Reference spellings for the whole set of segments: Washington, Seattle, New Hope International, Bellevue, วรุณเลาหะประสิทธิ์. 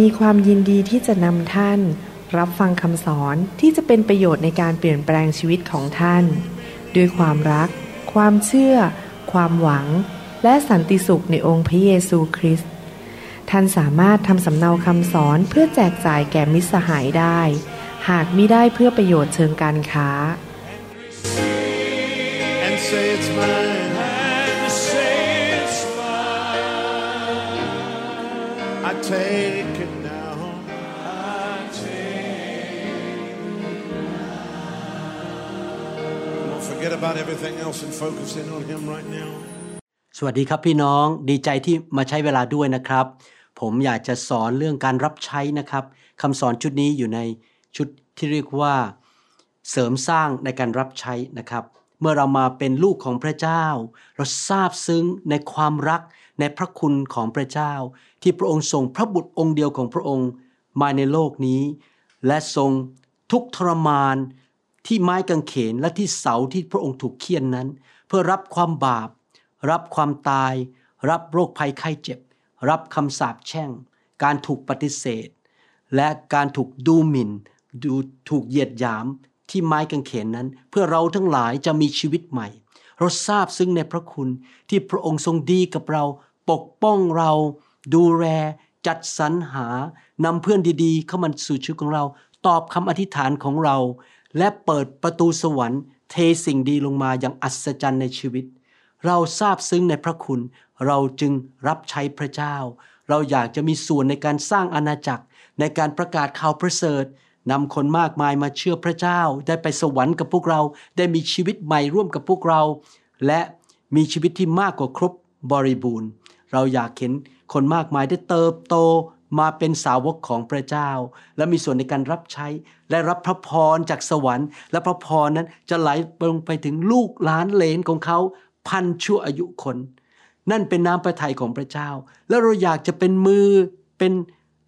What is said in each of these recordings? มีความยินดีที่จะนำท่านรับฟังคำสอนที่จะเป็นประโยชน์ในการเปลี่ยนแปลงชีวิตของท่านด้วยความรักความเชื่อความหวังและสันติสุขในองค์พระเยซูคริสต์ท่านสามารถทำสำเนาคำสอนเพื่อแจกจ่ายแก่มิตรสหายได้หากมิได้เพื่อประโยชน์เชิงการค้าTake it now. I take it now. Don't forget about everything else and focus in on him right now. สวัสดีครับพี่น้องดีใจที่มาใช้เวลาด้วยนะครับผมอยากจะสอนเรื่องการรับใช้นะครับคำสอนชุดนี้อยู่ในชุดที่เรียกว่าเสริมสร้างในการรับใช้นะครับเมื่อเรามาเป็นลูกของพระเจ้าเราซาบซึ้งในความรักในพระคุณของพระเจ้าที่พระองค์ส่งพระบุตรองค์เดียวของพระองค์มาในโลกนี้และทรงทุกข์ทรมานที่ไม้กางเขนและที่เสาที่พระองค์ถูกเฆี่ยนนั้นเพื่อรับความบาปรับความตายรับโรคภัยไข้เจ็บรับคำสาปแช่งการถูกปฏิเสธและการถูกดูหมิ่นถูกเหยียดหยามที่ไม้กางเขนนั้นเพื่อเราทั้งหลายจะมีชีวิตใหม่เราซาบซึ้งในพระคุณที่พระองค์ทรงดีกับเราปกป้องเราดูแลจัดสรรหานำเพื่อนดีๆเข้ามาสู่ชีวิตของเราตอบคำอธิษฐานของเราและเปิดประตูสวรรค์เทสิ่งดีลงมาอย่างอัศจรรย์ในชีวิตเราซาบซึ้งในพระคุณเราจึงรับใช้พระเจ้าเราอยากจะมีส่วนในการสร้างอาณาจักรในการประกาศข่าวประเสริฐนำคนมากมายมาเชื่อพระเจ้าได้ไปสวรรค์กับพวกเราได้มีชีวิตใหม่ร่วมกับพวกเราและมีชีวิตที่มากกว่าครบบริบูรณ์เราอยากเห็นคนมากมายได้เติบโตมาเป็นสาวกของพระเจ้าและมีส่วนในการรับใช้และรับพระพรจากสวรรค์และพระพรนั้นจะไหลลงไปถึงลูกหลานเหลนของเขาพันชั่วอายุคนนั่นเป็นน้ำพระทัยของพระเจ้าและเราอยากจะเป็นมือเป็น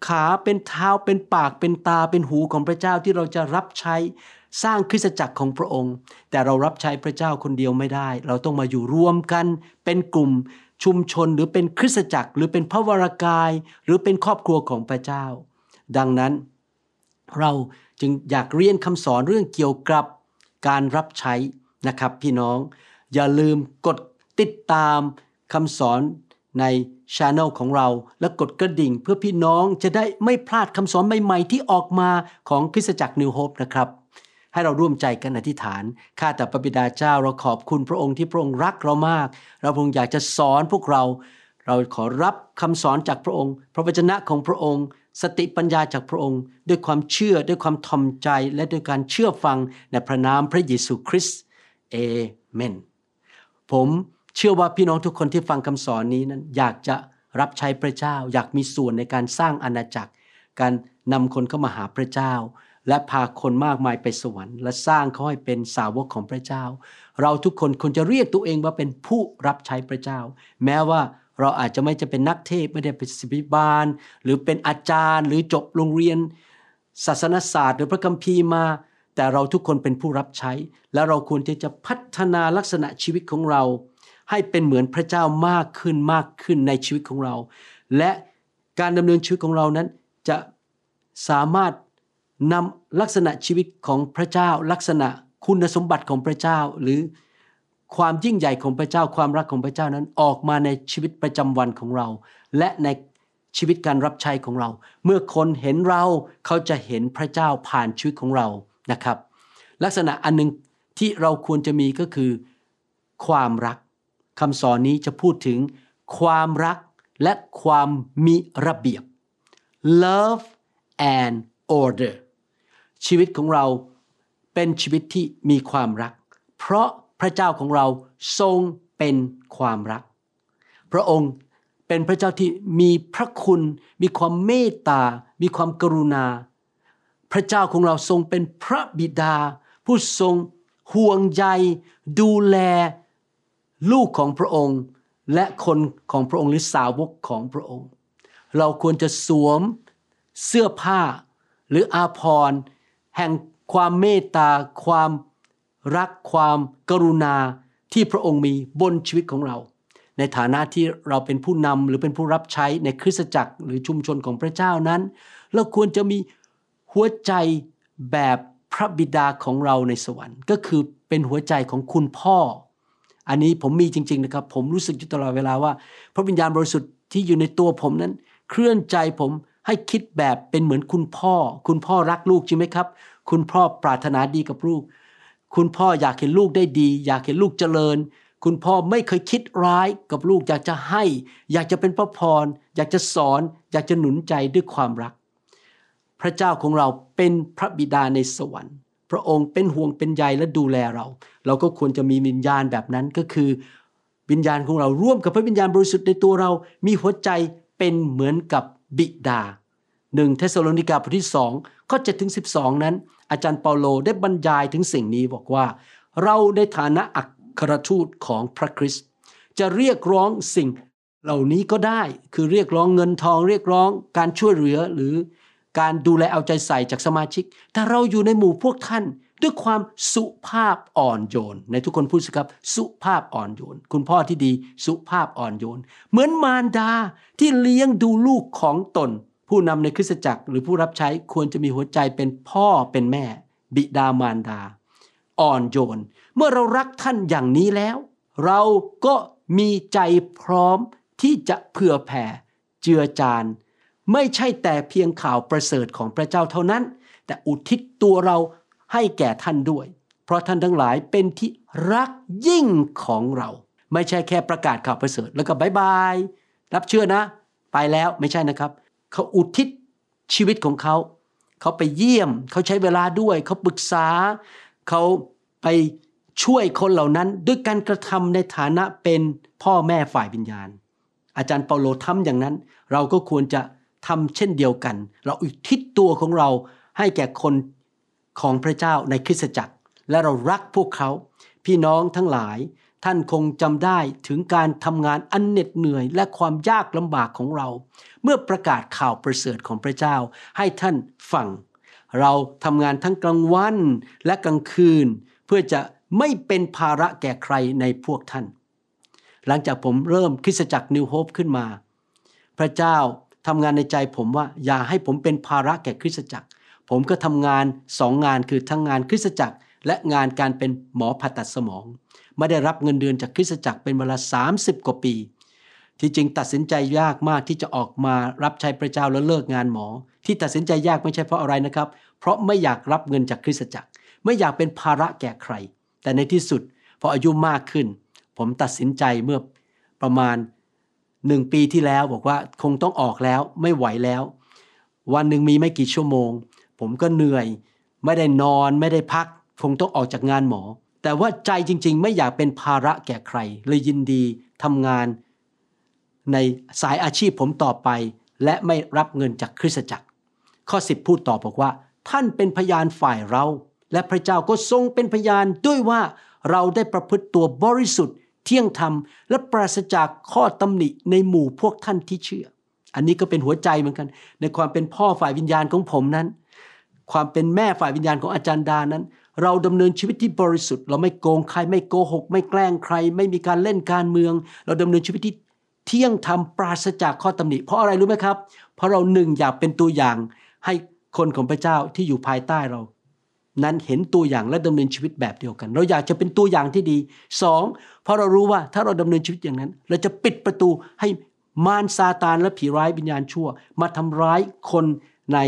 ขาเป็นเท้าเป็นปากเป็นตาเป็นหูของพระเจ้าที่เราจะรับใช้สร้างคริสตจักรของพระองค์แต่เรารับใช้พระเจ้าคนเดียวไม่ได้เราต้องมาอยู่รวมกันเป็นกลุ่มชุมชนหรือเป็นคริสตจักรหรือเป็นพระวรกายหรือเป็นครอบครัวของพระเจ้าดังนั้นเราจึงอยากเรียนคำสอนเรื่องเกี่ยวกับการรับใช้นะครับพี่น้องอย่าลืมกดติดตามคำสอนใน channel ของเราและกดกระดิ่งเพื่อพี่น้องจะได้ไม่พลาดคำสอนใหม่ๆที่ออกมาของคริสตจักร New Hope นะครับให้เราร่วมใจกันอธิษฐานข้าแต่พระบิดาเจ้าเราขอบคุณพระองค์ที่พระองค์รักเรามากเราพระองค์อยากจะสอนพวกเราเราขอรับคำสอนจากพระองค์พระวจนะของพระองค์สติปัญญาจากพระองค์ด้วยความเชื่อด้วยความถ่อมใจและด้วยการเชื่อฟังในพระนามพระเยซูคริสต์เอเมนผมเชื่อว่าพี่น้องทุกคนที่ฟังคำสอนนี้นั้นอยากจะรับใช้พระเจ้าอยากมีส่วนในการสร้างอาณาจักรการนำคนเข้ามาหาพระเจ้าและพาคนมากมายไปสวรรค์และสร้างเขาให้เป็นสาวกของพระเจ้าเราทุกคนควรจะเรียกตัวเองว่าเป็นผู้รับใช้พระเจ้าแม้ว่าเราอาจจะไม่จะเป็นนักเทศน์ไม่ได้เป็นศิบิบาลหรือเป็นอาจารย์หรือจบโรงเรียนศาสนศาสตร์หรือพระคัมภีร์มาแต่เราทุกคนเป็นผู้รับใช้และเราควรที่จะพัฒนาลักษณะชีวิตของเราให้เป็นเหมือนพระเจ้ามากขึ้นมากขึ้นในชีวิตของเราและการดำเนินชีวิตของเรานั้นจะสามารถนำลักษณะชีวิตของพระเจ้าลักษณะคุณสมบัติของพระเจ้าหรือความยิ่งใหญ่ของพระเจ้าความรักของพระเจ้านั้นออกมาในชีวิตประจำวันของเราและในชีวิตการรับใช้ของเราเมื่อคนเห็นเราเขาจะเห็นพระเจ้าผ่านชีวิตของเรานะครับลักษณะอันนึงที่เราควรจะมีก็คือความรักคำสอนนี้จะพูดถึงความรักและความมีระเบียบ Love and order ชีวิตของเราเป็นชีวิตที่มีความรักเพราะพระเจ้าของเราทรงเป็นความรักพระองค์ เป็นพระเจ้าที่มีพระคุณมีความเมตตามีความกรุณาพระเจ้าของเราทรงเป็นพระบิดาผู้ทรงห่วงใยดูแลลูกของพระองค์และคนของพระองค์หรือสาวกของพระองค์เราควรจะสวมเสื้อผ้าหรืออาภรณ์แห่งความเมตตาความรักความกรุณาที่พระองค์มีบนชีวิตของเราในฐานะที่เราเป็นผู้นำหรือเป็นผู้รับใช้ในคริสตจักรหรือชุมชนของพระเจ้านั้นเราควรจะมีหัวใจแบบพระบิดาของเราในสวรรค์ก็คือเป็นหัวใจของคุณพ่ออันนี้ผมมีจริงๆนะครับผมรู้สึกอยู่ตลอดเวลาว่าพระวิญญาณบริสุทธิ์ที่อยู่ในตัวผมนั้นเคลื่อนใจผมให้คิดแบบเป็นเหมือนคุณพ่อคุณพ่อรักลูกจริงไหมครับคุณพ่อปรารถนาดีกับลูกคุณพ่ออยากเห็นลูกได้ดีอยากเห็นลูกเจริญคุณพ่อไม่เคยคิดร้ายกับลูกอยากจะให้อยากจะเป็นพระพรอยากจะสอนอยากจะหนุนใจด้วยความรักพระเจ้าของเราเป็นพระบิดาในสวรรค์พระองค์เป็นห่วงเป็นใยและดูแลเราเราก็ควรจะมีวิญญาณแบบนั้นก็คือวิญญาณของเราร่วมกับพระวิญญาณบริสุทธิ์ในตัวเรามีหัวใจเป็นเหมือนกับบิดา1เธสะโลนิกาบทที่2ข้อ7ถึง12นั้นอาจารย์เปาโลได้บรรยายถึงสิ่งนี้บอกว่าเราในฐานะอัครทูตของพระคริสต์จะเรียกร้องสิ่งเหล่านี้ก็ได้คือเรียกร้องเงินทองเรียกร้องการช่วยเหลือหรือการดูแลเอาใจใส่จากสมาชิกแต่เราอยู่ในหมู่พวกท่านด้วยความสุภาพอ่อนโยนในทุกคนพูดสิครับสุภาพอ่อนโยนคุณพ่อที่ดีสุภาพอ่อนโยนเหมือนมารดาที่เลี้ยงดูลูกของตนผู้นำในคริสตจักรหรือผู้รับใช้ควรจะมีหัวใจเป็นพ่อเป็นแม่บิดามารดาอ่อนโยนเมื่อเรารักท่านอย่างนี้แล้วเราก็มีใจพร้อมที่จะเผื่อแผ่เจือจานไม่ใช่แต่เพียงข่าวประเสริฐของพระเจ้าเท่านั้นแต่อุทิศตัวเราให้แก่ท่านด้วยเพราะท่านทั้งหลายเป็นที่รักยิ่งของเราไม่ใช่แค่ประกาศข่าวประเสริฐแล้วก็บายบายรับเชื่อนะไปแล้วไม่ใช่นะครับเขาอุทิศชีวิตของเขาเขาไปเยี่ยมเขาใช้เวลาด้วยเขาปรึกษาเขาไปช่วยคนเหล่านั้นด้วยการกระทำในฐานะเป็นพ่อแม่ฝ่ายวิญญาณอาจารย์เปาโลทำอย่างนั้นเราก็ควรจะทำเช่นเดียวกันเราอุทิศตัวของเราให้แก่คนของพระเจ้าในคริสตจักรและเรารักพวกเขาพี่น้องทั้งหลายท่านคงจำได้ถึงการทำงานอันเหน็ดเหนื่อยและความยากลำบากของเราเมื่อประกาศข่าวประเสริฐของพระเจ้าให้ท่านฟังเราทำงานทั้งกลางวันและกลางคืนเพื่อจะไม่เป็นภาระแก่ใครในพวกท่านหลังจากผมเริ่มคริสตจักร New Hope ขึ้นมาพระเจ้าทำงานในใจผมว่าอย่าให้ผมเป็นภาระแก่คริสตจักรผมก็ทำงาน2งานคือทั้งงานคริสตจักรและงานการเป็นหมอผ่าตัดสมองไม่ได้รับเงินเดือนจากคริสตจักรเป็นเวลา30กว่าปีที่จริงตัดสินใจยากมากที่จะออกมารับใช้พระเจ้าแล้วเลิกงานหมอที่ตัดสินใจยากไม่ใช่เพราะอะไรนะครับเพราะไม่อยากรับเงินจากคริสตจักรไม่อยากเป็นภาระแก่ใครแต่ในที่สุดพออายุมากขึ้นผมตัดสินใจเมื่อประมาณ1ปีที่แล้วบอกว่าคงต้องออกแล้วไม่ไหวแล้ววันนึงมีไม่กี่ชั่วโมงผมก็เหนื่อยไม่ได้นอนไม่ได้พักคงต้องออกจากงานหมอแต่ว่าใจจริงๆไม่อยากเป็นภาระแก่ใครเลยยินดีทำงานในสายอาชีพผมต่อไปและไม่รับเงินจากคริสตจักรข้อ10พูดต่อบอกว่าท่านเป็นพยานฝ่ายเราและพระเจ้าก็ทรงเป็นพยานด้วยว่าเราได้ประพฤติตัวบริสุทธิ์เที่ยงธรรมและปราศจากข้อตำหนิในหมู่พวกท่านที่เชื่ออันนี้ก็เป็นหัวใจเหมือนกันในความเป็นพ่อฝ่ายวิญญาณของผมนั้นความเป็นแม่ฝ่ายวิญญาณของอาจารย์ดานั้นเราดำเนินชีวิตที่บริสุทธิ์เราไม่โกงใครไม่โกหกไม่แกล้งใครไม่มีการเล่นการเมืองเราดำเนินชีวิตที่เที่ยงธรรมปราศจากข้อตำหนิเพราะอะไรรู้ไหมครับเพราะเราหนึ่งอยากเป็นตัวอย่างให้คนของพระเจ้าที่อยู่ภายใต้เรานั้นเห็นตัวอย่างและดำเนินชีวิตแบบเดียวกันเราอยากจะเป็นตัวอย่างที่ดีสองเพราะเรารู้ว่าถ้าเราดำเนินชีวิตอย่างนั้นเราจะปิดประตูให้มารซาตานและผีร้ายวิญญาณชั่วมาทำร้ายคนใน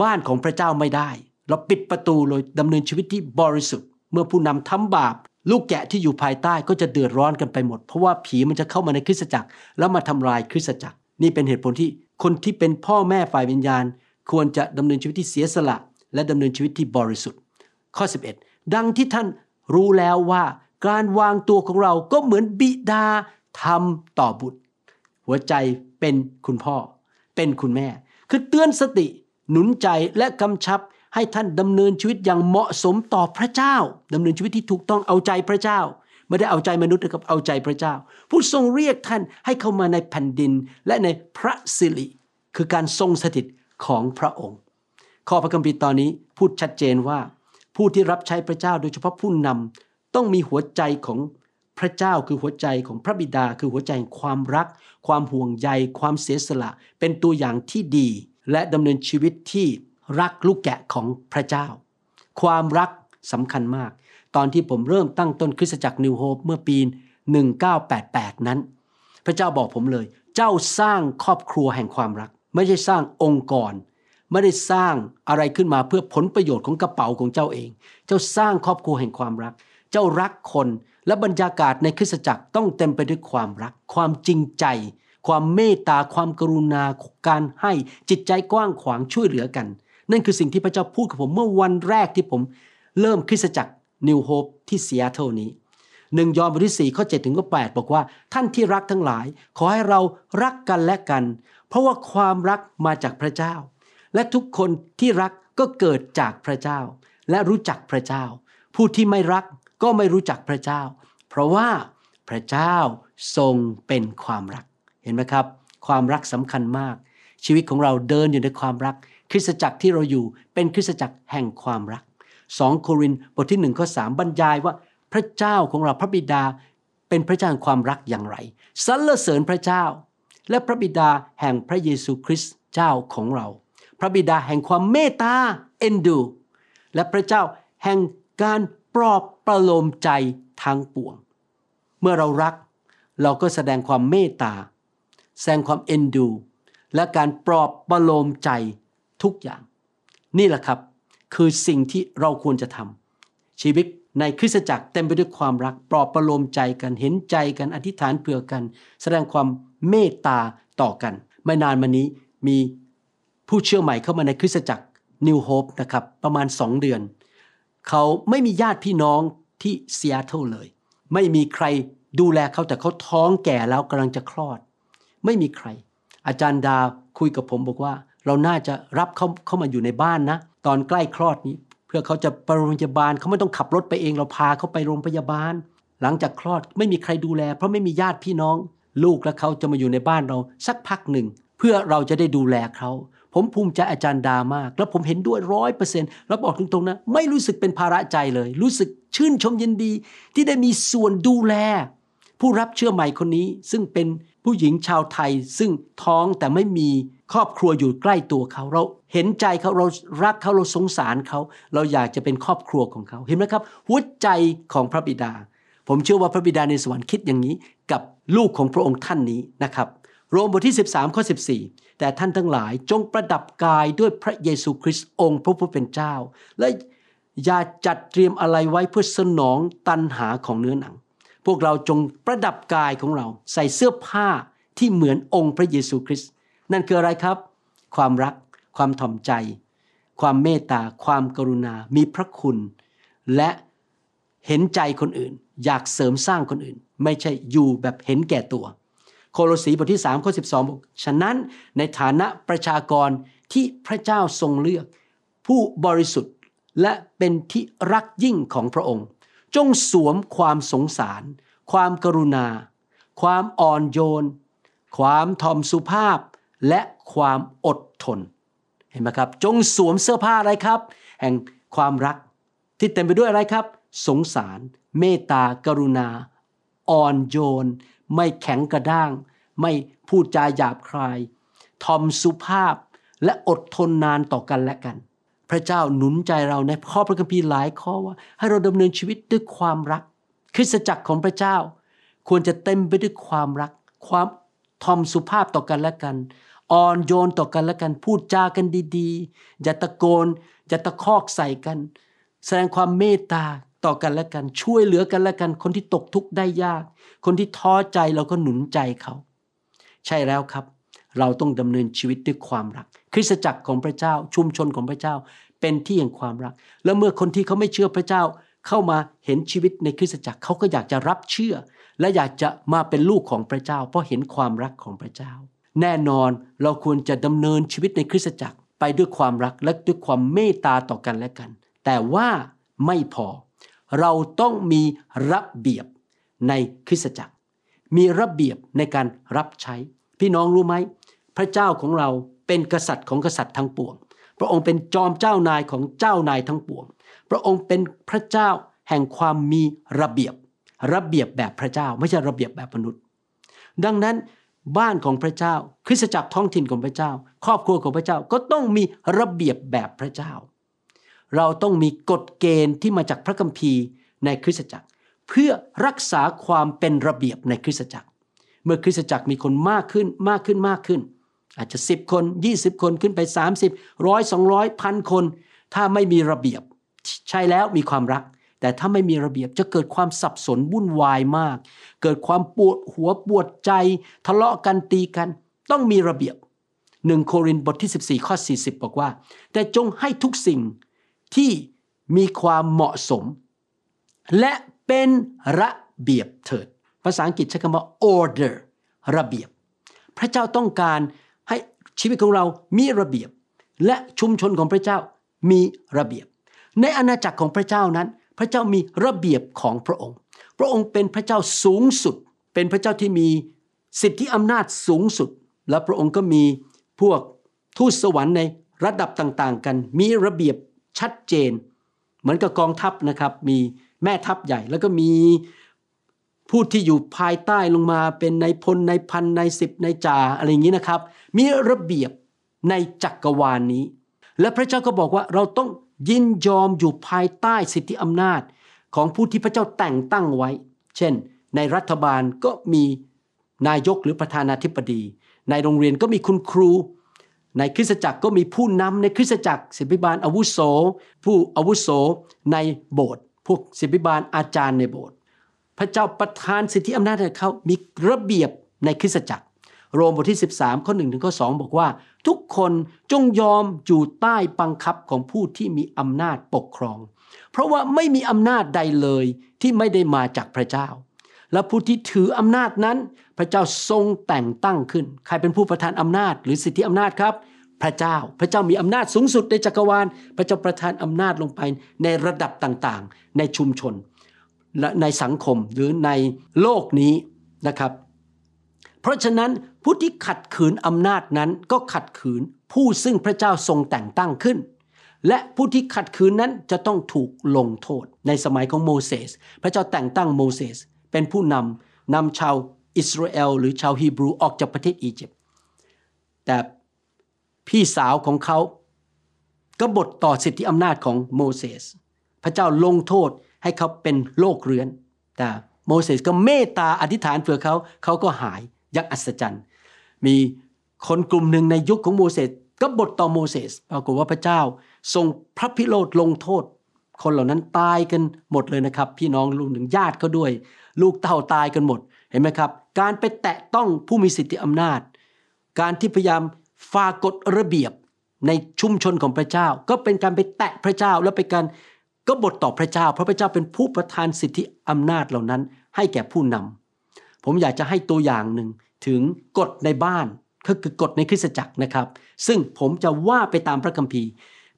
บ้านของพระเจ้าไม่ได้เราปิดประตูเลยดำเนินชีวิตที่บริสุทธิ์เมื่อผู้นำทำบาปลูกแกะที่อยู่ภายใต้ก็จะเดือดร้อนกันไปหมดเพราะว่าผีมันจะเข้ามาในคริสตจักรแล้วมาทำลายคริสตจักรนี่เป็นเหตุผลที่คนที่เป็นพ่อแม่ฝ่ายวิญญาณควรจะดำเนินชีวิตที่เสียสละและดำเนินชีวิตที่บริสุทธิ์ข้อ11ดังที่ท่านรู้แล้วว่าการวางตัวของเราก็เหมือนบิดาทำต่อบุตร หัวใจเป็นคุณพ่อเป็นคุณแม่คือเตือนสติหนุนใจและกำชับให้ท่านดำเนินชีวิตอย่างเหมาะสมต่อพระเจ้าดำเนินชีวิตที่ถูกต้องเอาใจพระเจ้าไม่ได้เอาใจมนุษย์นะครับเอาใจพระเจ้าผู้ทรงเรียกท่านให้เข้ามาในแผ่นดินและในพระสิริคือการทรงสถิตของพระองค์ข้อพระคัมภีร์ตอนนี้พูดชัดเจนว่าผู้ที่รับใช้พระเจ้าโดยเฉพาะผู้นำต้องมีหัวใจของพระเจ้าคือหัวใจของพระบิดาคือหัวใจแห่งความรักความห่วงใยความเสียสละเป็นตัวอย่างที่ดีและดำเนินชีวิตที่รักลูกแกะของพระเจ้าความรักสำคัญมากตอนที่ผมเริ่มตั้งต้นคริสตจักร New Hope เมื่อปี 1988 นั้นพระเจ้าบอกผมเลยเจ้าสร้างครอบครัวแห่งความรักไม่ใช่สร้างองค์กรไม่ได้สร้างอะไรขึ้นมาเพื่อผลประโยชน์ของกระเป๋าของเจ้าเองเจ้าสร้างครอบครัวแห่งความรักเจ้ารักคนและบรรยากาศในคริสตจักรต้องเต็มไปด้วยความรักความจริงใจความเมตตาความกรุณาการให้จิตใจกว้างขวางช่วยเหลือกันนั่นคือสิ่งที่พระเจ้าพูดกับผมเมื่อวันแรกที่ผมเริ่มคริสตจักร New Hope ที่ Seattle นี้1 ยอห์นบทที่ 4 ข้อ 7 ถึง ข้อ 8 บอกว่าท่านที่รักทั้งหลายขอให้เรารักกันและกันเพราะว่าความรักมาจากพระเจ้าและทุกคนที่รักก็เกิดจากพระเจ้าและรู้จักพระเจ้าผู้ที่ไม่รักก็ไม่รู้จักพระเจ้าเพราะว่าพระเจ้าทรงเป็นความรักเห็นไหมครับความรักสำคัญมากชีวิตของเราเดินอยู่ในความรักคริสตจักรที่เราอยู่เป็นคริสตจักรแห่งความรัก2โครินธ์บทที่ 1 ข้อ 3 บรรยายว่าพระเจ้าของเราพระบิดาเป็นพระเจ้าแห่งความรักอย่างไรสรรเสริญพระเจ้าและพระบิดาแห่งพระเยซูคริสต์เจ้าของเราพระบิดาแห่งความเมตตาเอ็นดูและพระเจ้าแห่งการปลอบประโลมใจทั้งปวงเมื่อเรารักเราก็แสดงความเมตตาแสดงความเอ็นดูและการปลอบประโลมใจทุกอย่างนี่แหละครับคือสิ่งที่เราควรจะทำชีวิตในคริสตจักรเต็มไปด้วยความรักปลอบประโลมใจกันเห็นใจกันอธิษฐานเผื่อกันแสดงความเมตตาต่อกันไม่นานมานี้มีผู้เชื่อใหม่เข้ามาในคริสตจักร New Hope นะครับประมาณ2เดือนเขาไม่มีญาติพี่น้องที่ซีแอตเทิลเลยไม่มีใครดูแลเขาแต่เขาท้องแก่แล้วกำลังจะคลอดไม่มีใครอาจารย์ดาคุยกับผมบอกว่าเราน่าจะรับเขามาอยู่ในบ้านนะตอนใกล้คลอดนี้เพื่อเขาจะไปโรงพยาบาลเขาไม่ต้องขับรถไปเองเราพาเขาไปโรงพยาบาลหลังจากคลอดไม่มีใครดูแลเพราะไม่มีญาติพี่น้องลูกและเขาจะมาอยู่ในบ้านเราสักพักหนึ่งเพื่อเราจะได้ดูแลเขาผมภูมิใจอาจารย์ดามากแล้วผมเห็นด้วย 100% แล้วบอกตรงๆนะไม่รู้สึกเป็นภาระใจเลยรู้สึกชื่นชมยินดีที่ได้มีส่วนดูแลผู้รับเชื่อใหม่คนนี้ซึ่งเป็นผู้หญิงชาวไทยซึ่งท้องแต่ไม่มีครอบครัวอยู่ใกล้ตัวเขาเราเห็นใจเขาเรารักเขาเราสงสารเขาเราอยากจะเป็นครอบครัวของเขาเห็นไหมครับหัวใจของพระบิดาผมเชื่อว่าพระบิดาในสวรรค์คิดอย่างนี้กับลูกของพระองค์ท่านนี้นะครับโรมบทที่13ข้อ14แต่ท่านทั้งหลายจงประดับกายด้วยพระเยซูคริสต์องค์พระผู้เป็นเจ้าและอย่าจัดเตรียมอะไรไว้เพื่อสนองตัณหาของเนื้อหนังพวกเราจงประดับกายของเราใส่เสื้อผ้าที่เหมือนองค์พระเยซูคริสต์นั่นคืออะไรครับความรักความถ่อมใจความเมตตาความกรุณามีพระคุณและเห็นใจคนอื่นอยากเสริมสร้างคนอื่นไม่ใช่อยู่แบบเห็นแก่ตัวโคโลสีบทที่3ข้อ12บอกฉะนั้นในฐานะประชากรที่พระเจ้าทรงเลือกผู้บริสุทธิ์และเป็นที่รักยิ่งของพระองค์จงสวมความสงสารความกรุณาความอ่อนโยนความถ่อมสุภาพและความอดทนเห็นไหมครับจงสวมเสื้อผ้าอะไรครับแห่งความรักที่เต็มไปด้วยอะไรครับสงสารเมตตากรุณาอ่อนโยนไม่แข็งกระด้างไม่พูดจาหยาบคายถ่อมสุภาพและอดทนนานต่อกันและกันพระเจ้าหนุนใจเราในข้อพระคัมภีร์หลายข้อว่าให้เราดำเนินชีวิตด้วยความรักคริสตจักรของพระเจ้าควรจะเต็มไปด้วยความรักความถ่อมสุภาพต่อกันและกันอ่อนโยนต่อกันและกันพูดจากันดีๆอย่าตะโกนอย่าตะคอกใส่กันแสดงความเมตตาต่อกันและกันช่วยเหลือกันและกันคนที่ตกทุกข์ได้ยากคนที่ท้อใจเราก็หนุนใจเขาใช่แล้วครับเราต้องดำเนินชีวิตด้วยความรักคริสตจักรของพระเจ้าชุมชนของพระเจ้าเป็นที่แห่งความรักและเมื่อคนที่เขาไม่เชื่อพระเจ้าเข้ามาเห็นชีวิตในคริสตจักรเขาก็อยากจะรับเชื่อ และอยากจะมาเป็นลูกของพระเจ้าเพราะเห็นความรักของพระเจ้าแน่นอนเราควรจะดำเนินชีวิตในคริสตจักรไปด้วยความรักและด้วยความเมตตาต่อกันและกันแต่ว่าไม่พอเราต้องมีระเบียบในคริสตจักรมีระเบียบในการรับใช้พี่น้องรู้ไหมพระเจ้าของเราเป็นกษัตริย์ของกษัตริย์ทั้งปวงพระองค์เป็นจอมเจ้านายของเจ้านายทั้งปวงพระองค์เป็นพระเจ้าแห่งความมีระเบียบแบบพระเจ้าไม่ใช่ระเบียบแบบมนุษย์ดังนั้นบ้านของพระเจ้าคริสตจักรท้องถิ่นของพระเจ้าครอบครัวของพระเจ้าก็ต้องมีระเบียบแบบพระเจ้าเราต้องมีกฎเกณฑ์ที่มาจากพระคัมภีร์ในคริสตจักรเพื่อรักษาความเป็นระเบียบในคริสตจักรเมื่อคริสตจักรมีคนมากขึ้นอาจจะ10คน20คนขึ้นไป30 100 200 1,000 คนถ้าไม่มีระเบียบใช่แล้วมีความรักแต่ถ้าไม่มีระเบียบจะเกิดความสับสนวุ่นวายมากเกิดความปวดหัวปวดใจทะเลาะกันตีกันต้องมีระเบียบ1โครินธ์บทที่14ข้อ40บอกว่าแต่จงให้ทุกสิ่งที่มีความเหมาะสมและเป็นระเบียบเถิดภาษาอังกฤษใช้คำว่า order ระเบียบพระเจ้าต้องการให้ชีวิตของเรามีระเบียบและชุมชนของพระเจ้ามีระเบียบในอาณาจักรของพระเจ้านั้นพระเจ้ามีระเบียบของพระองค์พระองค์เป็นพระเจ้าสูงสุดเป็นพระเจ้าที่มีสิทธิอำนาจสูงสุดและพระองค์ก็มีพวกทูตสวรรค์ในระดับต่างๆกันมีระเบียบชัดเจนเหมือนกับกองทัพนะครับมีแม่ทัพใหญ่แล้วก็มีผู้ที่อยู่ภายใต้ลงมาเป็นนายพลนายพันนายสิบนายจ่าอะไรอย่างนี้นะครับมีระเบียบในจักรวาลนี้และพระเจ้าก็บอกว่าเราต้องยินยอมอยู่ภายใต้สิทธิอำนาจของผู้ที่พระเจ้าแต่งตั้งไว้เช่นในรัฐบาลก็มีนายกหรือประธานาธิบดีในโรงเรียนก็มีคุณครูในคริสตจักรก็มีผู้นำในคริสตจักรศิบิบาลอาวุโสผู้อาวุโสในโบสถ์พวกศิบิบาลอาจารย์ในโบสถ์พระเจ้าประทานสิทธิอำนาจให้เขามีระเบียบในคริสตจักรโรมบทที่13ข้อ1ถึงข้อ2บอกว่าทุกคนจงยอมอยู่ใต้บังคับของผู้ที่มีอำนาจปกครองเพราะว่าไม่มีอำนาจใดเลยที่ไม่ได้มาจากพระเจ้าและผู้ที่ถืออำนาจนั้นพระเจ้าทรงแต่งตั้งขึ้นใครเป็นผู้ประทานอำนาจหรือสิทธิอำนาจครับพระเจ้ามีอำนาจสูงสุดในจักรวาลพระเจ้าประทานอำนาจลงไปในระดับต่างๆในชุมชนและในสังคมหรือในโลกนี้นะครับเพราะฉะนั้นผู้ที่ขัดขืนอำนาจนั้นก็ขัดขืนผู้ซึ่งพระเจ้าทรงแต่งตั้งขึ้นและผู้ที่ขัดขืนนั้นจะต้องถูกลงโทษในสมัยของโมเสสพระเจ้าแต่งตั้งโมเสสเป็นผู้นำชาวอิสราเอลหรือชาวฮีบรูออกจากประเทศอียิปต์แต่พี่สาวของเขากบฏต่อสิทธิอำนาจของโมเสสพระเจ้าลงโทษให้เขาเป็นโรคเรื้อนแต่โมเสสก็เมตตาอธิษฐานเผื่อเขาก็หายอย่างอัศจรรย์มีคนกลุ่มหนึ่งในยุคของโมเสสกบฏต่อโมเสสปรากฏว่าพระเจ้าทรงพระพิโรธลงโทษคนเหล่านั้นตายกันหมดเลยนะครับพี่น้องรวมถึงญาติเขาด้วยลูกเต่าตายกันหมดเห็นไหมครับการไปแตะต้องผู้มีสิทธิอำนาจการที่พยายามฝ่ากฎระเบียบในชุมชนของพระเจ้าก็เป็นการไปแตะพระเจ้าและเป็นการกบฏต่อพระเจ้าเพราะพระเจ้าเป็นผู้ประทานสิทธิอำนาจเหล่านั้นให้แก่ผู้นำผมอยากจะให้ตัวอย่างหนึ่งถึงกฎในบ้านก็คือกฎในคริสตจักรนะครับซึ่งผมจะว่าไปตามพระคัมภีร์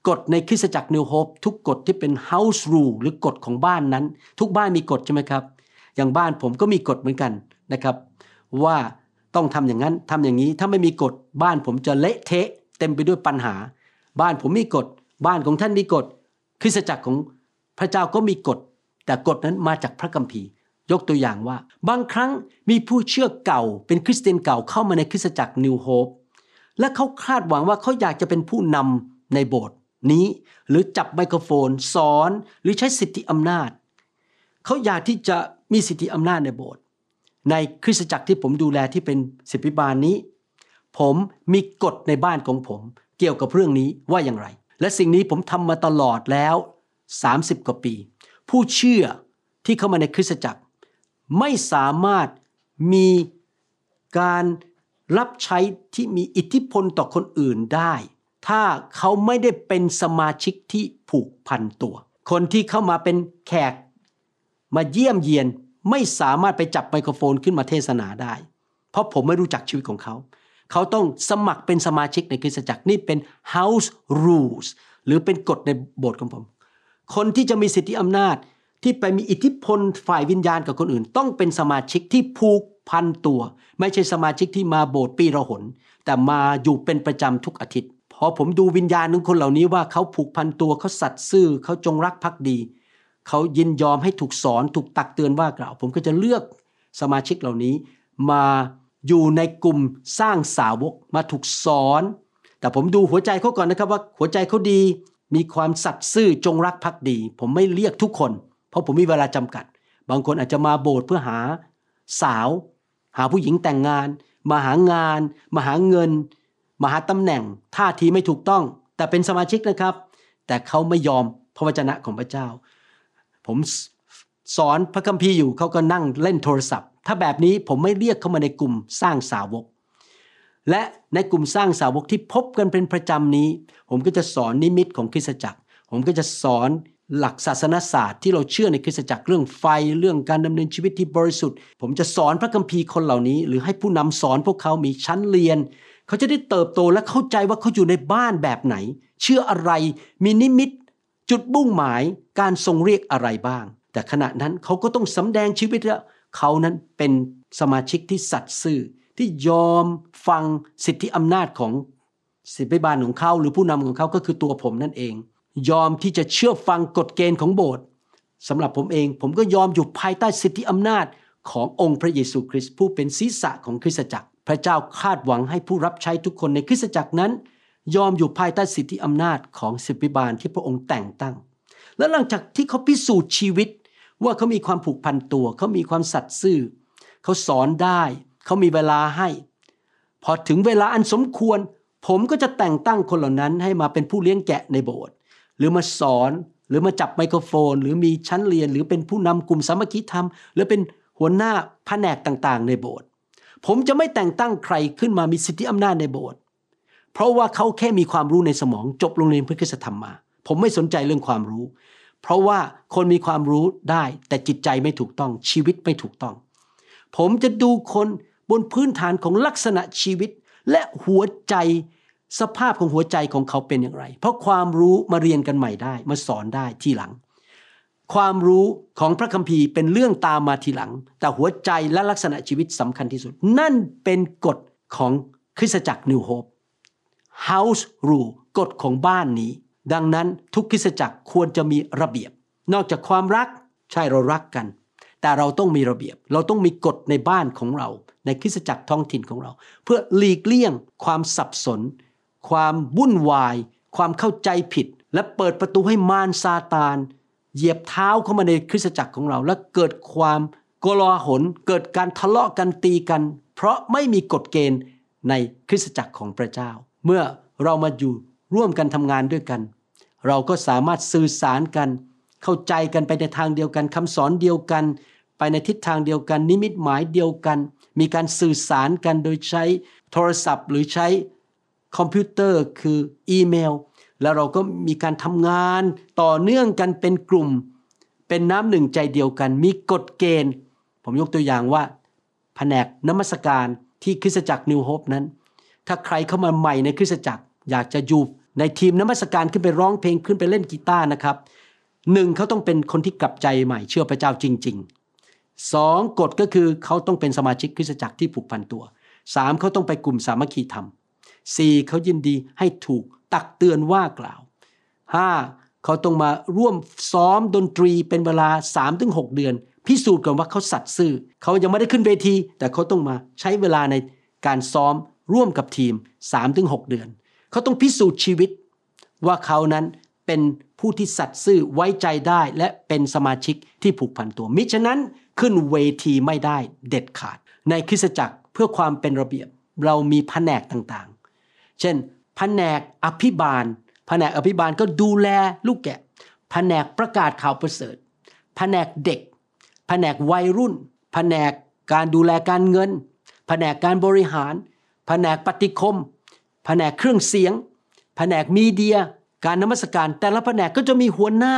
กฎในคริสตจักร New Hope ทุกกฎที่เป็น House Rule หรือกฎของบ้านนั้นทุกบ้านมีกฎใช่ไหมครับอย่างบ้านผมก็มีกฎเหมือนกันนะครับว่าต้องทำอย่างนั้นทำอย่างนี้ถ้าไม่มีกฎบ้านผมจะเละเทะเต็มไปด้วยปัญหาบ้านผมมีกฎบ้านของท่านมีกฎคริสตจักรของพระเจ้าก็มีกฎแต่กฎนั้นมาจากพระคัมภีร์ยกตัวอย่างว่าบางครั้งมีผู้เชื่อเก่าเป็นคริสเตียนเก่าเข้ามาในคริสตจักร New Hope และเขาคาดหวังว่าเขาอยากจะเป็นผู้นำในโบสถ์นี้หรือจับไมโครโฟนสอนหรือใช้สิทธิอำนาจเขาอยากที่จะมีสิทธิอำนาจในโบสถ์ในคริสตจักรที่ผมดูแลที่เป็นศิษย์พิบาลนี้ผมมีกฎในบ้านของผมเกี่ยวกับเรื่องนี้ว่าอย่างไรและสิ่งนี้ผมทำมาตลอดแล้ว30กว่าปีผู้เชื่อที่เข้ามาในคริสตจักรไม่สามารถมีการรับใช้ที่มีอิทธิพลต่อคนอื่นได้ถ้าเขาไม่ได้เป็นสมาชิกที่ผูกพันตัวคนที่เข้ามาเป็นแขกมาเยี่ยมเยียน ไม่สามารถไปจับไมโครโฟนขึ้นมาเทศนาได้เพราะผมไม่รู้จักชีวิตของเขาเขาต้องสมัครเป็นสมาชิกในคริสตจักรนี่เป็น house rules หรือเป็นกฎในโบสถ์ของผมคนที่จะมีสิทธิอำนาจที่ไปมีอิทธิพลฝ่ายวิญญาณกับคนอื่นต้องเป็นสมาชิกที่ผูกพันตัวไม่ใช่สมาชิกที่มาโบสถ์ปีละหนแต่มาอยู่เป็นประจำทุกอาทิตย์พอผมดูวิญญาณของคนเหล่านี้ว่าเขาผูกพันตัวเขาสัตย์ซื่อเขาจงรักภักดีเขายินยอมให้ถูกสอนถูกตักเตือนว่ากล่าวผมก็จะเลือกสมาชิกเหล่านี้มาอยู่ในกลุ่มสร้างสาวกมาถูกสอนแต่ผมดูหัวใจเขาก่อนนะครับว่าหัวใจเขาดีมีความสัตย์ซื่อจงรักภักดีผมไม่เรียกทุกคนเพราะผมมีเวลาจำกัดบางคนอาจจะมาโบสถ์เพื่อหาสาวหาผู้หญิงแต่งงานมาหางานมาหาเงินมาหาตำแหน่งท่าทีไม่ถูกต้องแต่เป็นสมาชิกนะครับแต่เขาไม่ยอมพระวจนะของพระเจ้าผมสอนพระคัมภีร์อยู่เขาก็นั่งเล่นโทรศัพท์ถ้าแบบนี้ผมไม่เรียกเข้ามาในกลุ่มสร้างสาวกและในกลุ่มสร้างสาวกที่พบกันเป็นประจำนี้ผมก็จะสอนนิมิตของคริสตจักรผมก็จะสอนหลักศาสนศาสตร์ที่เราเชื่อในคริสตจักรเรื่องไฟเรื่องการดำเนินชีวิตที่บริสุทธิ์ผมจะสอนพระคัมภีร์คนเหล่านี้หรือให้ผู้นำสอนพวกเขามีชั้นเรียนเขาจะได้เติบโตและเข้าใจว่าเขาอยู่ในบ้านแบบไหนเชื่ออะไรมีนิมิตจุดมุ่งหมายการทรงเรียกอะไรบ้างแต่ขณะนั้นเขาก็ต้องสำแดงชีวิตว่าเขานั้นเป็นสมาชิกที่สัตย์ซื่อที่ยอมฟังสิทธิอำนาจของศิษยาภิบาลของเขาหรือผู้นำของเขาก็คือตัวผมนั่นเองยอมที่จะเชื่อฟังกฎเกณฑ์ของโบสถ์สำหรับผมเองผมก็ยอมอยู่ภายใต้สิทธิอำนาจขององค์พระเยซูคริสต์ผู้เป็นศีรษะของคริสตจักรพระเจ้าคาดหวังให้ผู้รับใช้ทุกคนในคริสตจักรนั้นยอมอยู่ภายใต้สิทธิอำนาจของศิษยาภิบาลที่พระองค์แต่งตั้งและหลังจากที่เขาพิสูจน์ชีวิตว่าเขามีความผูกพันตัวเขามีความสัตย์ซื่อเขาสอนได้เขามีเวลาให้พอถึงเวลาอันสมควรผมก็จะแต่งตั้งคนเหล่านั้นให้มาเป็นผู้เลี้ยงแกะในโบสถ์หรือมาสอนหรือมาจับไมโครโฟนหรือมีชั้นเรียนหรือเป็นผู้นำกลุ่มสามัคคีธรรมหรือเป็นหัวหน้าแผนกต่างๆในโบสถ์ผมจะไม่แต่งตั้งใครขึ้นมามีสิทธิอำนาจในโบสถ์เพราะว่าเขาแค่มีความรู้ในสมองจบโรงเรียนพระคริสตธรรมมาผมไม่สนใจเรื่องความรู้เพราะว่าคนมีความรู้ได้แต่จิตใจไม่ถูกต้องชีวิตไม่ถูกต้องผมจะดูคนบนพื้นฐานของลักษณะชีวิตและหัวใจสภาพของหัวใจของเขาเป็นอย่างไรเพราะความรู้มาเรียนกันใหม่ได้มาสอนได้ทีหลังความรู้ของพระคัมภีร์เป็นเรื่องตามมาทีหลังแต่หัวใจและลักษณะชีวิตสำคัญที่สุดนั่นเป็นกฎของคริสตจักร New Hope House Rule กฎของบ้านนี้ดังนั้นทุกคริสตจักรควรจะมีระเบียบนอกจากความรักใช่เรารักกันแต่เราต้องมีระเบียบเราต้องมีกฎในบ้านของเราในคริสตจักรท้องถิ่นของเราเพื่อหลีกเลี่ยงความสับสนความวุ่นวายความเข้าใจผิดและเปิดประตูให้มารซาตานเหยียบเท้าเข้ามาในคริสตจักรของเราและเกิดความโกลาหลเกิดการทะเลาะกันตีกันเพราะไม่มีกฎเกณฑ์ในคริสตจักรของพระเจ้าเมื่อเรามาอยู่ร่วมกันทำงานด้วยกันเราก็สามารถสื่อสารกันเข้าใจกันไปในทางเดียวกันคำสอนเดียวกันไปในทิศทางเดียวกันนิมิตหมายเดียวกันมีการสื่อสารกันโดยใช้โทรศัพท์หรือใช้คอมพิวเตอร์คืออีเมลแล้วเราก็มีการทำงานต่อเนื่องกันเป็นกลุ่มเป็นน้ำหนึ่งใจเดียวกันมีกฎเกณฑ์ผมยกตัวอย่างว่าแผนกนมัสการที่คริสตจักร New Hope นั้นถ้าใครเข้ามาใหม่ในคริสตจักรอยากจะอยู่ในทีมนมัสการขึ้นไปร้องเพลงขึ้นไปเล่นกีตาร์นะครับ1เขาต้องเป็นคนที่กลับใจใหม่เชื่อพระเจ้าจริงๆ2กฎก็คือเขาต้องเป็นสมาชิกคริสตจักรที่ผูกพันตัว3เขาต้องไปกลุ่มสามัคคีธรรม4เขายินดีให้ถูกตักเตือนว่ากล่าว5เขาต้องมาร่วมซ้อมดนตรีเป็นเวลา 3-6 เดือนพิสูจน์กันว่าเขาสัตย์ซื่อเขายังไม่ได้ขึ้นเวทีแต่เขาต้องมาใช้เวลาในการซ้อมร่วมกับทีม 3-6 เดือนเขาต้องพิสูจน์ชีวิตว่าเขานั้นเป็นผู้ที่สัตย์ซื่อไว้ใจได้และเป็นสมาชิกที่ผูกพันตัวมิฉะนั้นขึ้นเวทีไม่ได้เด็ดขาดในคริสตจักรเพื่อความเป็นระเบียบเรามีแผนกต่างๆเช่นแผนกอภิบาลก็ดูแลลูกแกะแผนกประกาศข่าวประเสริฐแผนกเด็กแผนกวัยรุ่นแผนกการดูแลการเงินแผนกการบริหารแผนกปฏิคมแผนกเครื่องเสียงแผนกมีเดียการนมัสการแต่ละแผนกก็จะมีหัวหน้า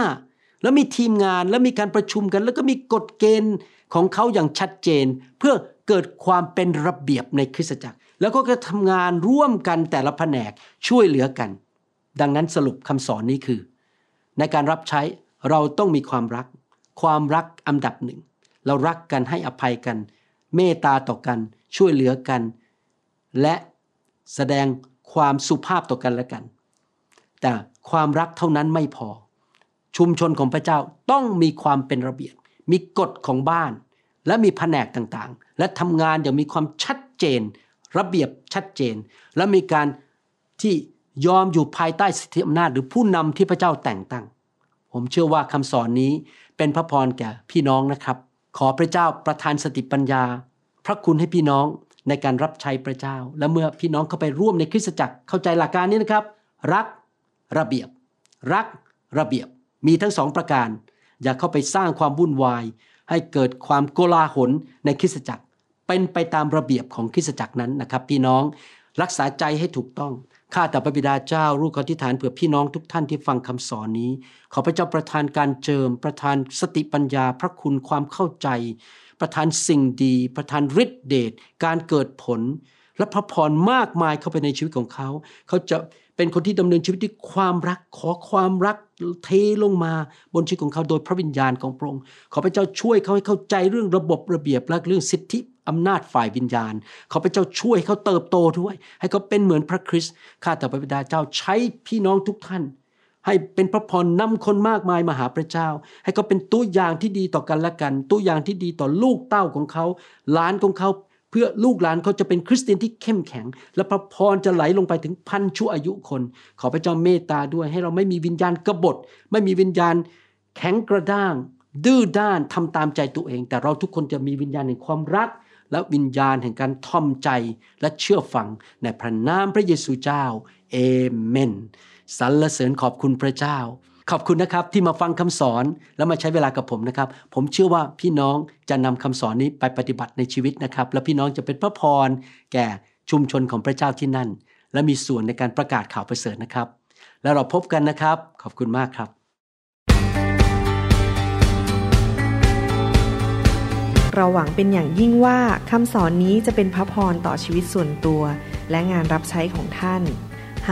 แล้วมีทีมงานแล้วมีการประชุมกันแล้วก็มีกฎเกณฑ์ ของเขาอย่างชัดเจนเพื่อเกิดความเป็นระเบียบในคริสตจักรแล้วก็ทำงานร่วมกันแต่ละแผนกช่วยเหลือกันดังนั้นสรุปคำสอนนี้คือในการรับใช้เราต้องมีความรักอันดับหนึ่งเรารักกันให้อภัยกันเมตตาต่อกันช่วยเหลือกันและแสดงความสุภาพต่อกันและกันแต่ความรักเท่านั้นไม่พอชุมชนของพระเจ้าต้องมีความเป็นระเบียบมีกฎของบ้านและมีแผนกต่างๆและทำงานอย่างมีความชัดเจนระเบียบชัดเจนและมีการที่ยอมอยู่ภายใต้สิทธิอำนาจหรือผู้นำที่พระเจ้าแต่งตั้งผมเชื่อว่าคำสอนนี้เป็นพระพรแก่พี่น้องนะครับขอพระเจ้าประทานสติปัญญาพระคุณให้พี่น้องในการรับใช้พระเจ้าและเมื่อพี่น้องเข้าไปร่วมในคริสตจักรเข้าใจหลักการนี้นะครับรักระเบียบมีทั้งสองประการอย่าเข้าไปสร้างความวุ่นวายให้เกิดความโกลาหลในคริสตจักรเป็นไปตามระเบียบของคริสตจักรนั้นนะครับพี่น้องรักษาใจให้ถูกต้องข้าแต่พระบิดาเจ้าลูกขออธิษฐานเผื่อพี่น้องทุกท่านที่ฟังคำสอนนี้ขอพระเจ้าประทานการเจิมประทานสติปัญญาพระคุณความเข้าใจประทานสิ่งดีประทานฤทธิ์เดชการเกิดผลและพระพรมากมายเข้าไปในชีวิตของเขาเขาจะเป็นคนที่ดำเนินชีวิตด้วยความรักขอความรักเทลงมาบนชีวิตของเขาโดยพระวิญญาณของพระองค์ขอพระเจ้าช่วยเขาให้เข้าใจเรื่องระบบระเบียบและเรื่องสิทธิอำนาจฝ่ายวิญญาณขอพระเจ้าช่วยเขาเติบโตด้วยให้เขาเป็นเหมือนพระคริสต์ข้าแต่พระบิดาเจ้าใช้พี่น้องทุกท่านให้เป็นพระพรนำคนมากมายมาหาพระเจ้าให้เขาเป็นตัวอย่างที่ดีต่อกันและกันตัวอย่างที่ดีต่อลูกเต้าของเขาหลานของเขาเพื่อลูกหลานเขาจะเป็นคริสเตียนที่เข้มแข็งและพระพรจะไหลลงไปถึงพันชั่วอายุคนขอพระเจ้าเมตตาด้วยให้เราไม่มีวิญญาณกบฏไม่มีวิญญาณแข็งกระด้างดื้อด้านทำตามใจตัวเองแต่เราทุกคนจะมีวิญญาณแห่งความรักและวิญญาณแห่งการท่อมใจและเชื่อฟังในพระนามพระเยซูเจ้าเอเมนสรรเสริญขอบคุณพระเจ้าขอบคุณนะครับที่มาฟังคำสอนและมาใช้เวลากับผมนะครับผมเชื่อว่าพี่น้องจะนำคำสอนนี้ไปปฏิบัติในชีวิตนะครับและพี่น้องจะเป็นพระพรแก่ชุมชนของพระเจ้าที่นั่นและมีส่วนในการประกาศข่าวประเสริฐนะครับแล้วเราพบกันนะครับขอบคุณมากครับเราหวังเป็นอย่างยิ่งว่าคำสอนนี้จะเป็นพระพรต่อชีวิตส่วนตัวและงานรับใช้ของท่านห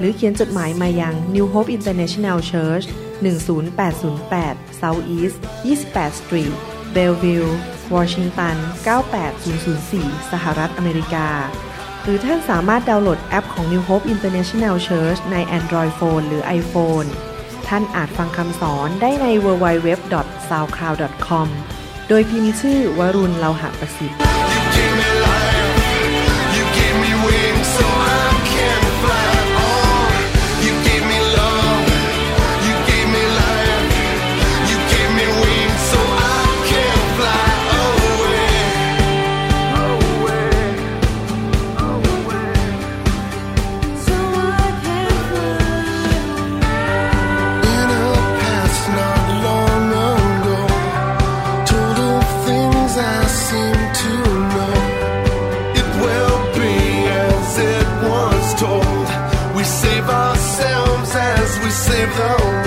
หรือเขียนจดหมายมายัง New Hope International Church 10808 South East 28 Street Bellevue Washington 98004 สหรัฐอเมริกาหรือท่านสามารถดาวน์โหลดแอปของ New Hope International Church ใน Android Phone หรือ iPhoneท่านอาจฟังคำสอนได้ใน www.soundcloud.com โดยพิมพ์ชื่อวรุณเลาหะประสิทธิ์Save the